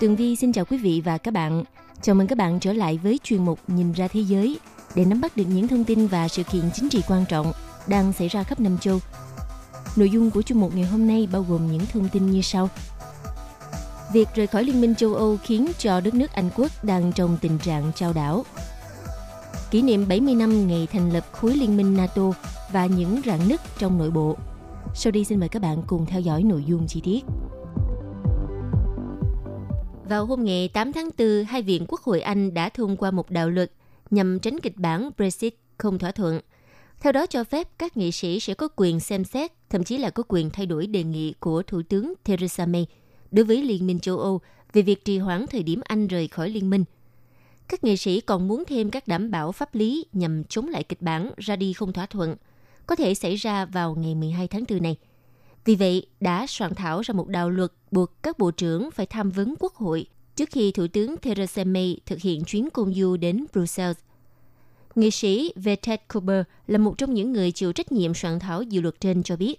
Tường Vy xin chào quý vị và các bạn. Chào mừng các bạn trở lại với chuyên mục Nhìn ra thế giới để nắm bắt được những thông tin và sự kiện chính trị quan trọng đang xảy ra khắp năm châu. Nội dung của chuyên mục ngày hôm nay bao gồm những thông tin như sau. Việc rời khỏi Liên minh châu Âu khiến cho đất nước Anh Quốc đang trong tình trạng chao đảo. Kỷ niệm 70 năm ngày thành lập khối Liên minh NATO và những rạn nứt trong nội bộ. Sau đây xin mời các bạn cùng theo dõi nội dung chi tiết. Vào hôm ngày 8 tháng 4, hai viện Quốc hội Anh đã thông qua một đạo luật nhằm tránh kịch bản Brexit không thỏa thuận. Theo đó cho phép các nghị sĩ sẽ có quyền xem xét, thậm chí là có quyền thay đổi đề nghị của Thủ tướng Theresa May đối với Liên minh châu Âu về việc trì hoãn thời điểm Anh rời khỏi Liên minh. Các nghị sĩ còn muốn thêm các đảm bảo pháp lý nhằm chống lại kịch bản ra đi không thỏa thuận, có thể xảy ra vào ngày 12 tháng 4 này. Vì vậy, đã soạn thảo ra một đạo luật buộc các bộ trưởng phải tham vấn Quốc hội trước khi Thủ tướng Theresa May thực hiện chuyến công du đến Brussels. Nghị sĩ Vettel Cooper là một trong những người chịu trách nhiệm soạn thảo dự luật trên cho biết,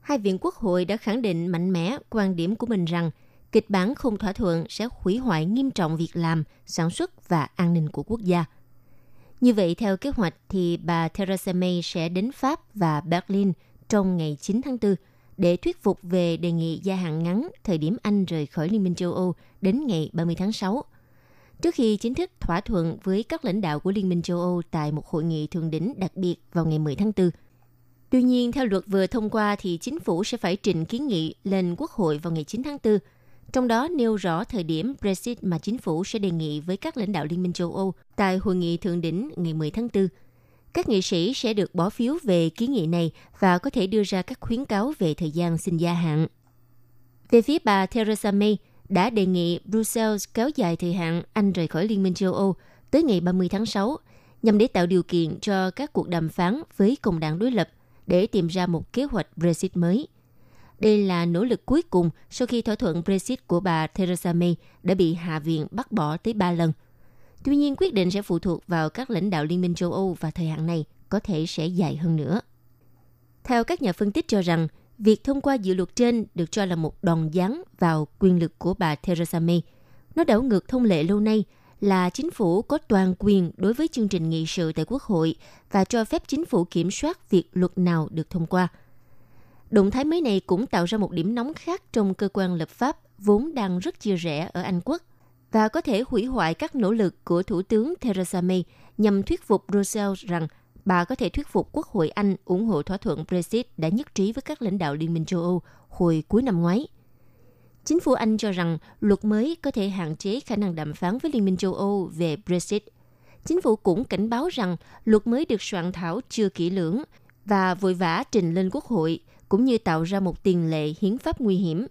hai viện Quốc hội đã khẳng định mạnh mẽ quan điểm của mình rằng kịch bản không thỏa thuận sẽ hủy hoại nghiêm trọng việc làm, sản xuất và an ninh của quốc gia. Như vậy, theo kế hoạch thì bà Theresa May sẽ đến Pháp và Berlin trong ngày 9 tháng 4 để thuyết phục về đề nghị gia hạn ngắn thời điểm Anh rời khỏi Liên minh châu Âu đến ngày 30 tháng 6, trước khi chính thức thỏa thuận với các lãnh đạo của Liên minh châu Âu tại một hội nghị thượng đỉnh đặc biệt vào ngày 10 tháng 4. Tuy nhiên, theo luật vừa thông qua thì chính phủ sẽ phải trình kiến nghị lên Quốc hội vào ngày 9 tháng 4, trong đó nêu rõ thời điểm Brexit mà chính phủ sẽ đề nghị với các lãnh đạo Liên minh châu Âu tại hội nghị thượng đỉnh ngày 10 tháng 4. Các nghị sĩ sẽ được bỏ phiếu về kiến nghị này và có thể đưa ra các khuyến cáo về thời gian xin gia hạn. Về phía bà Theresa May đã đề nghị Brussels kéo dài thời hạn Anh rời khỏi Liên minh châu Âu tới ngày 30 tháng 6 nhằm để tạo điều kiện cho các cuộc đàm phán với công đảng đối lập để tìm ra một kế hoạch Brexit mới. Đây là nỗ lực cuối cùng sau khi thỏa thuận Brexit của bà Theresa May đã bị Hạ viện bác bỏ tới 3 lần. Tuy nhiên, quyết định sẽ phụ thuộc vào các lãnh đạo Liên minh châu Âu và thời hạn này có thể sẽ dài hơn nữa. Theo các nhà phân tích cho rằng, việc thông qua dự luật trên được cho là một đòn giáng vào quyền lực của bà Theresa May. Nó đảo ngược thông lệ lâu nay là chính phủ có toàn quyền đối với chương trình nghị sự tại Quốc hội và cho phép chính phủ kiểm soát việc luật nào được thông qua. Động thái mới này cũng tạo ra một điểm nóng khác trong cơ quan lập pháp vốn đang rất chia rẽ ở Anh Quốc và có thể hủy hoại các nỗ lực của Thủ tướng Theresa May nhằm thuyết phục Brussels rằng bà có thể thuyết phục Quốc hội Anh ủng hộ thỏa thuận Brexit đã nhất trí với các lãnh đạo Liên minh châu Âu hồi cuối năm ngoái. Chính phủ Anh cho rằng luật mới có thể hạn chế khả năng đàm phán với Liên minh châu Âu về Brexit. Chính phủ cũng cảnh báo rằng luật mới được soạn thảo chưa kỹ lưỡng và vội vã trình lên Quốc hội, cũng như tạo ra một tiền lệ hiến pháp nguy hiểm.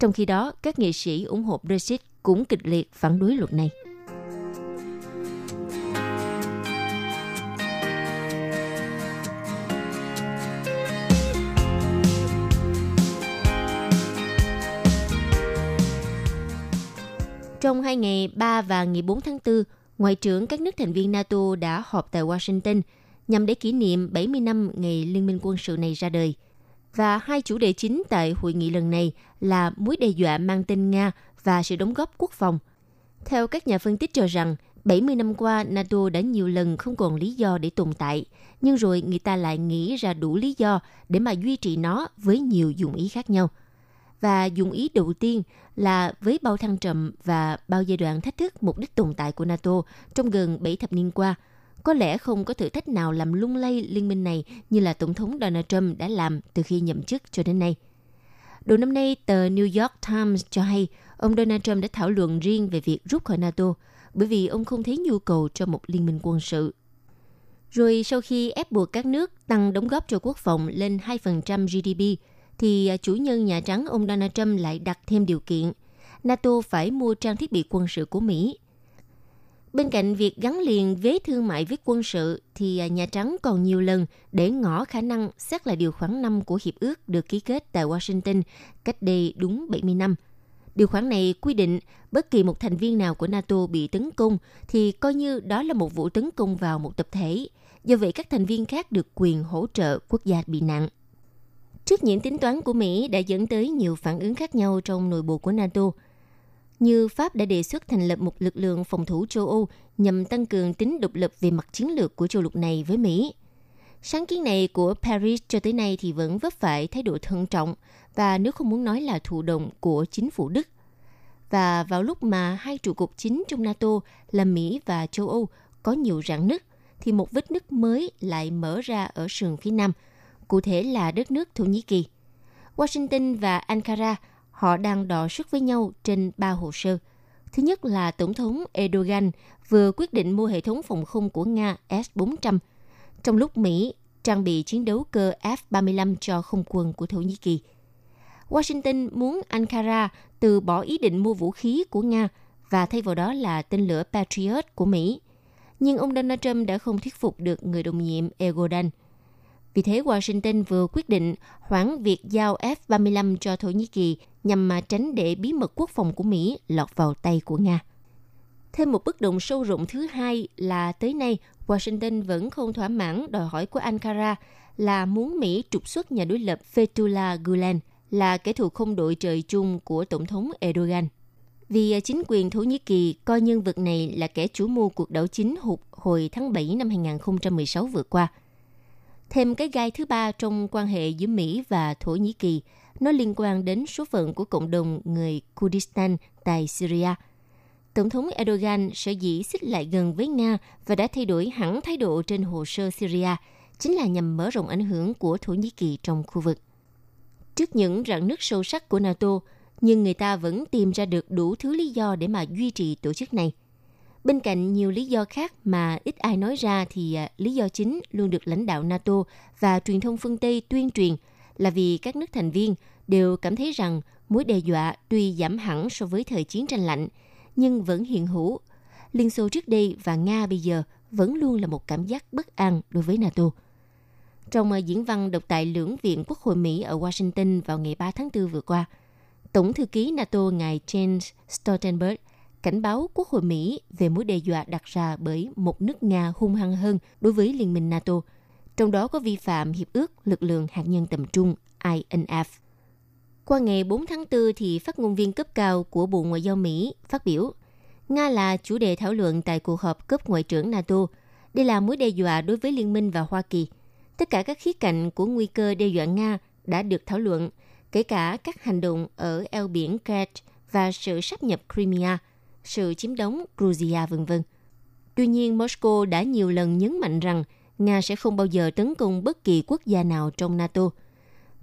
Trong khi đó, các nghị sĩ ủng hộ Brexit cũng kịch liệt phản đối luật này. Trong hai ngày 3 và ngày 4 tháng 4, Ngoại trưởng các nước thành viên NATO đã họp tại Washington nhằm để kỷ niệm 70 năm ngày Liên minh quân sự này ra đời. Và hai chủ đề chính tại hội nghị lần này là mối đe dọa mang tên Nga và sự đóng góp quốc phòng. Theo các nhà phân tích cho rằng, 70 năm qua NATO đã nhiều lần không còn lý do để tồn tại, nhưng rồi người ta lại nghĩ ra đủ lý do để mà duy trì nó với nhiều dụng ý khác nhau. Và dụng ý đầu tiên là với bao thăng trầm và bao giai đoạn thách thức mục đích tồn tại của NATO trong gần 7 thập niên qua, có lẽ không có thử thách nào làm lung lay liên minh này như là Tổng thống Donald Trump đã làm từ khi nhậm chức cho đến nay. Đầu năm nay, tờ New York Times cho hay ông Donald Trump đã thảo luận riêng về việc rút khỏi NATO bởi vì ông không thấy nhu cầu cho một liên minh quân sự. Rồi sau khi ép buộc các nước tăng đóng góp cho quốc phòng lên 2% GDP, thì chủ nhân Nhà Trắng ông Donald Trump lại đặt thêm điều kiện. NATO phải mua trang thiết bị quân sự của Mỹ. Bên cạnh việc gắn liền vế thương mại với quân sự, thì Nhà Trắng còn nhiều lần để ngỏ khả năng xét lại điều khoản 5 của Hiệp ước được ký kết tại Washington cách đây đúng 70 năm. Điều khoản này quy định bất kỳ một thành viên nào của NATO bị tấn công thì coi như đó là một vụ tấn công vào một tập thể. Do vậy, các thành viên khác được quyền hỗ trợ quốc gia bị nạn. Trước những tính toán của Mỹ đã dẫn tới nhiều phản ứng khác nhau trong nội bộ của NATO, như Pháp đã đề xuất thành lập một lực lượng phòng thủ châu Âu nhằm tăng cường tính độc lập về mặt chiến lược của châu lục này với Mỹ. Sáng kiến này của Paris cho tới nay thì vẫn vấp phải thái độ thận trọng và nếu không muốn nói là thụ động của chính phủ Đức. Và vào lúc mà hai trụ cột chính trong NATO là Mỹ và châu Âu có nhiều rạn nứt, thì một vết nứt mới lại mở ra ở sườn phía Nam, cụ thể là đất nước Thổ Nhĩ Kỳ. Washington và Ankara, họ đang đọ sức với nhau trên 3 hồ sơ. Thứ nhất là Tổng thống Erdogan vừa quyết định mua hệ thống phòng không của Nga S-400, trong lúc Mỹ trang bị chiến đấu cơ F-35 cho không quân của Thổ Nhĩ Kỳ. Washington muốn Ankara từ bỏ ý định mua vũ khí của Nga và thay vào đó là tên lửa Patriot của Mỹ. Nhưng ông Donald Trump đã không thuyết phục được người đồng nhiệm Erdogan. Vì thế, Washington vừa quyết định hoãn việc giao F-35 cho Thổ Nhĩ Kỳ nhằm mà tránh để bí mật quốc phòng của Mỹ lọt vào tay của Nga. Thêm một bất đồng sâu rộng thứ hai là tới nay, Washington vẫn không thỏa mãn đòi hỏi của Ankara là muốn Mỹ trục xuất nhà đối lập Fethullah Gulen, là kẻ thù không đội trời chung của Tổng thống Erdogan. Vì chính quyền Thổ Nhĩ Kỳ coi nhân vật này là kẻ chủ mưu cuộc đảo chính hụt hồi tháng 7 năm 2016 vừa qua. Thêm cái gai thứ ba trong quan hệ giữa Mỹ và Thổ Nhĩ Kỳ, nó liên quan đến số phận của cộng đồng người Kurdistan tại Syria. Tổng thống Erdogan sở dĩ xích lại gần với Nga và đã thay đổi hẳn thái độ trên hồ sơ Syria, chính là nhằm mở rộng ảnh hưởng của Thổ Nhĩ Kỳ trong khu vực. Trước những rạn nứt sâu sắc của NATO, nhưng người ta vẫn tìm ra được đủ thứ lý do để mà duy trì tổ chức này. Bên cạnh nhiều lý do khác mà ít ai nói ra thì lý do chính luôn được lãnh đạo NATO và truyền thông phương Tây tuyên truyền là vì các nước thành viên đều cảm thấy rằng mối đe dọa tuy giảm hẳn so với thời chiến tranh lạnh, nhưng vẫn hiện hữu. Liên Xô trước đây và Nga bây giờ vẫn luôn là một cảm giác bất an đối với NATO. Trong diễn văn đọc tại Lưỡng viện Quốc hội Mỹ ở Washington vào ngày 3 tháng 4 vừa qua, Tổng thư ký NATO ngài Jens Stoltenberg cảnh báo Quốc hội Mỹ về mối đe dọa đặt ra bởi một nước Nga hung hăng hơn đối với Liên minh NATO, trong đó có vi phạm Hiệp ước Lực lượng Hạt nhân Tầm trung INF. Qua ngày 4 tháng 4, thì phát ngôn viên cấp cao của Bộ Ngoại giao Mỹ phát biểu, Nga là chủ đề thảo luận tại cuộc họp cấp Ngoại trưởng NATO. Đây là mối đe dọa đối với Liên minh và Hoa Kỳ. Tất cả các khía cạnh của nguy cơ đe dọa Nga đã được thảo luận, kể cả các hành động ở eo biển Kerch và sự sáp nhập Crimea, sự chiếm đóng Georgia, v.v. Tuy nhiên, Moscow đã nhiều lần nhấn mạnh rằng Nga sẽ không bao giờ tấn công bất kỳ quốc gia nào trong NATO.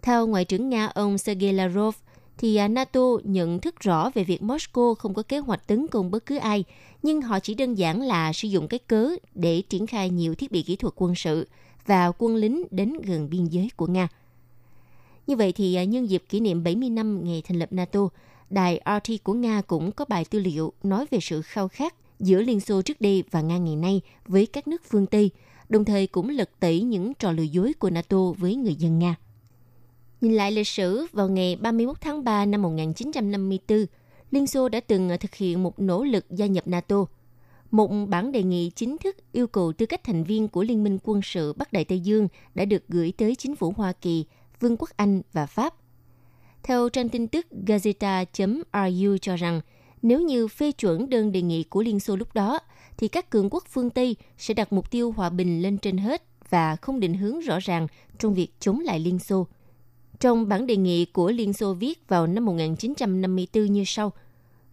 Theo Ngoại trưởng Nga ông Sergey Lavrov, thì NATO nhận thức rõ về việc Moscow không có kế hoạch tấn công bất cứ ai, nhưng họ chỉ đơn giản là sử dụng cái cớ để triển khai nhiều thiết bị kỹ thuật quân sự và quân lính đến gần biên giới của Nga. Như vậy thì nhân dịp kỷ niệm 70 năm ngày thành lập NATO, đài RT của Nga cũng có bài tư liệu nói về sự khao khát giữa Liên Xô trước đây và Nga ngày nay với các nước phương Tây, đồng thời cũng lật tẩy những trò lừa dối của NATO với người dân Nga. Nhìn lại lịch sử, vào ngày 31 tháng 3 năm 1954, Liên Xô đã từng thực hiện một nỗ lực gia nhập NATO. Một bản đề nghị chính thức yêu cầu tư cách thành viên của Liên minh quân sự Bắc Đại Tây Dương đã được gửi tới chính phủ Hoa Kỳ, Vương quốc Anh và Pháp. Theo trang tin tức Gazeta.ru cho rằng, nếu như phê chuẩn đơn đề nghị của Liên Xô lúc đó, thì các cường quốc phương Tây sẽ đặt mục tiêu hòa bình lên trên hết và không định hướng rõ ràng trong việc chống lại Liên Xô. Trong bản đề nghị của Liên Xô viết vào năm 1954 như sau,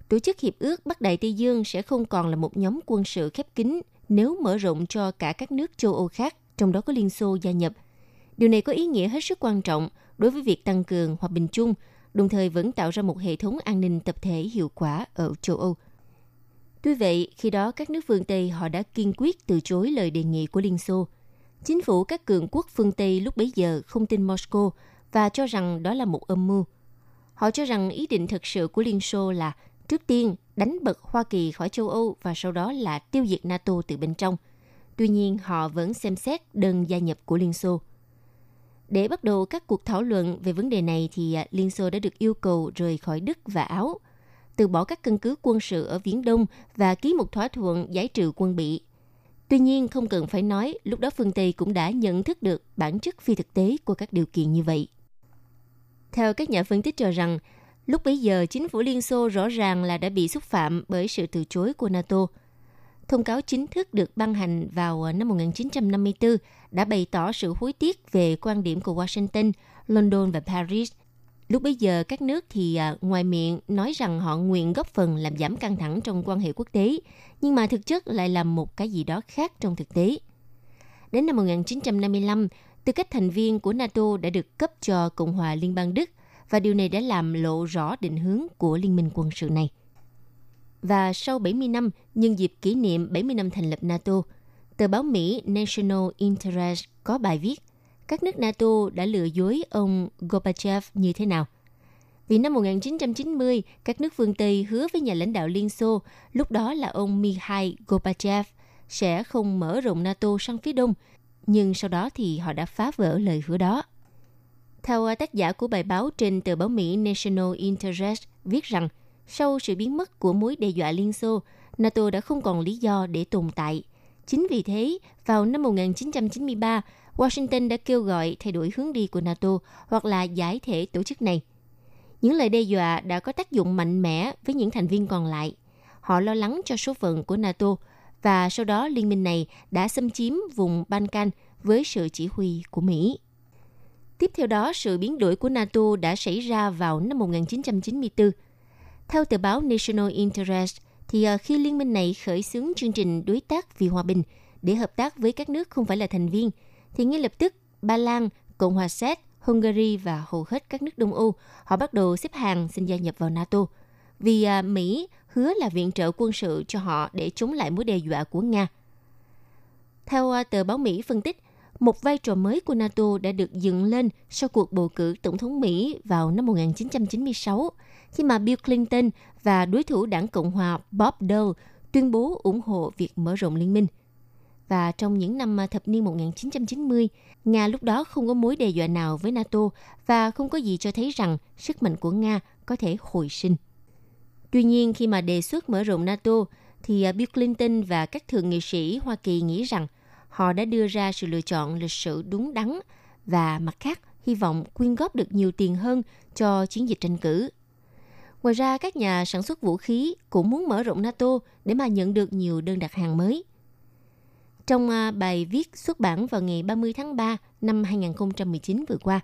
Tổ chức Hiệp ước Bắc Đại Tây Dương sẽ không còn là một nhóm quân sự khép kín nếu mở rộng cho cả các nước châu Âu khác, trong đó có Liên Xô gia nhập. Điều này có ý nghĩa hết sức quan trọng đối với việc tăng cường hòa bình chung, đồng thời vẫn tạo ra một hệ thống an ninh tập thể hiệu quả ở châu Âu. Tuy vậy, khi đó các nước phương Tây họ đã kiên quyết từ chối lời đề nghị của Liên Xô. Chính phủ các cường quốc phương Tây lúc bấy giờ không tin Moscow và cho rằng đó là một âm mưu. Họ cho rằng ý định thực sự của Liên Xô là trước tiên đánh bật Hoa Kỳ khỏi châu Âu và sau đó là tiêu diệt NATO từ bên trong. Tuy nhiên, họ vẫn xem xét đơn gia nhập của Liên Xô. Để bắt đầu các cuộc thảo luận về vấn đề này thì Liên Xô đã được yêu cầu rời khỏi Đức và Áo, từ bỏ các căn cứ quân sự ở Viễn Đông và ký một thỏa thuận giải trừ quân bị. Tuy nhiên, không cần phải nói, lúc đó phương Tây cũng đã nhận thức được bản chất phi thực tế của các điều kiện như vậy. Theo các nhà phân tích cho rằng, lúc bấy giờ chính phủ Liên Xô rõ ràng là đã bị xúc phạm bởi sự từ chối của NATO. Thông cáo chính thức được ban hành vào năm 1954 đã bày tỏ sự hối tiếc về quan điểm của Washington, London và Paris. Lúc bấy giờ các nước thì ngoài miệng nói rằng họ nguyện góp phần làm giảm căng thẳng trong quan hệ quốc tế, nhưng mà thực chất lại làm một cái gì đó khác trong thực tế. Đến năm 1955, tư cách thành viên của NATO đã được cấp cho Cộng hòa Liên bang Đức và điều này đã làm lộ rõ định hướng của liên minh quân sự này. Và sau 70 năm, nhân dịp kỷ niệm 70 năm thành lập NATO, tờ báo Mỹ National Interest có bài viết các nước NATO đã lừa dối ông Gorbachev như thế nào. Vì năm 1990, các nước phương Tây hứa với nhà lãnh đạo Liên Xô, lúc đó là ông Mikhail Gorbachev, sẽ không mở rộng NATO sang phía đông, nhưng sau đó thì họ đã phá vỡ lời hứa đó. Theo tác giả của bài báo trên tờ báo Mỹ National Interest viết rằng, sau sự biến mất của mối đe dọa Liên Xô, NATO đã không còn lý do để tồn tại. Chính vì thế, vào năm 1993, Washington đã kêu gọi thay đổi hướng đi của NATO hoặc là giải thể tổ chức này. Những lời đe dọa đã có tác dụng mạnh mẽ với những thành viên còn lại. Họ lo lắng cho số phận của NATO và sau đó liên minh này đã xâm chiếm vùng Balkan với sự chỉ huy của Mỹ. Tiếp theo đó, sự biến đổi của NATO đã xảy ra vào năm 1994. Theo tờ báo National Interest, thì khi liên minh này khởi xướng chương trình đối tác vì hòa bình để hợp tác với các nước không phải là thành viên, thì ngay lập tức Ba Lan, Cộng hòa Séc, Hungary và hầu hết các nước Đông Âu họ bắt đầu xếp hàng xin gia nhập vào NATO. Vì Mỹ hứa là viện trợ quân sự cho họ để chống lại mối đe dọa của Nga. Theo tờ báo Mỹ phân tích, một vai trò mới của NATO đã được dựng lên sau cuộc bầu cử tổng thống Mỹ vào năm 1996, khi mà Bill Clinton và đối thủ đảng Cộng hòa Bob Dole tuyên bố ủng hộ việc mở rộng liên minh. Và trong những năm thập niên 1990, Nga lúc đó không có mối đe dọa nào với NATO và không có gì cho thấy rằng sức mạnh của Nga có thể hồi sinh. Tuy nhiên, khi mà đề xuất mở rộng NATO, thì Bill Clinton và các thượng nghị sĩ Hoa Kỳ nghĩ rằng họ đã đưa ra sự lựa chọn lịch sử đúng đắn và mặt khác hy vọng quyên góp được nhiều tiền hơn cho chiến dịch tranh cử. Ngoài ra, các nhà sản xuất vũ khí cũng muốn mở rộng NATO để mà nhận được nhiều đơn đặt hàng mới. Trong bài viết xuất bản vào ngày 30 tháng 3 năm 2019 vừa qua,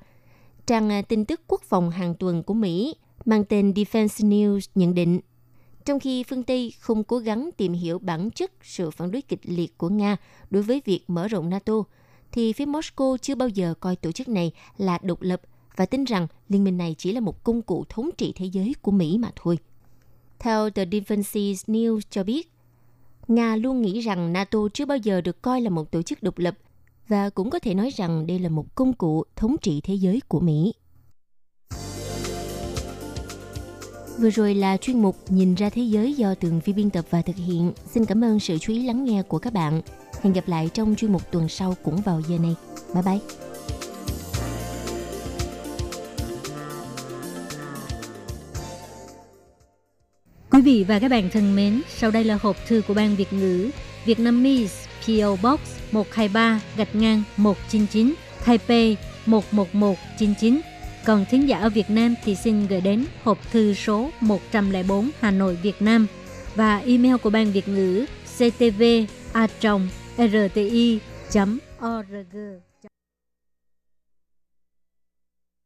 trang tin tức quốc phòng hàng tuần của Mỹ mang tên Defense News nhận định, trong khi phương Tây không cố gắng tìm hiểu bản chất sự phản đối kịch liệt của Nga đối với việc mở rộng NATO, thì phía Moscow chưa bao giờ coi tổ chức này là độc lập và tin rằng liên minh này chỉ là một công cụ thống trị thế giới của Mỹ mà thôi. Theo tờ Defense News cho biết, Nga luôn nghĩ rằng NATO chưa bao giờ được coi là một tổ chức độc lập và cũng có thể nói rằng đây là một công cụ thống trị thế giới của Mỹ. Vừa rồi là chuyên mục Nhìn ra thế giới do Tường Vy biên tập và thực hiện. Xin cảm ơn sự chú ý lắng nghe của các bạn. Hẹn gặp lại trong chuyên mục tuần sau cũng vào giờ này. Bye bye! Quý vị và các bạn thân mến, sau đây là hộp thư của Ban Việt ngữ Vietnamese PO Box 123-199 Taipei 11199. Còn thính giả ở Việt Nam thì xin gửi đến hộp thư số 104 Hà Nội Việt Nam và email của Ban Việt ngữ ctv@rti.org.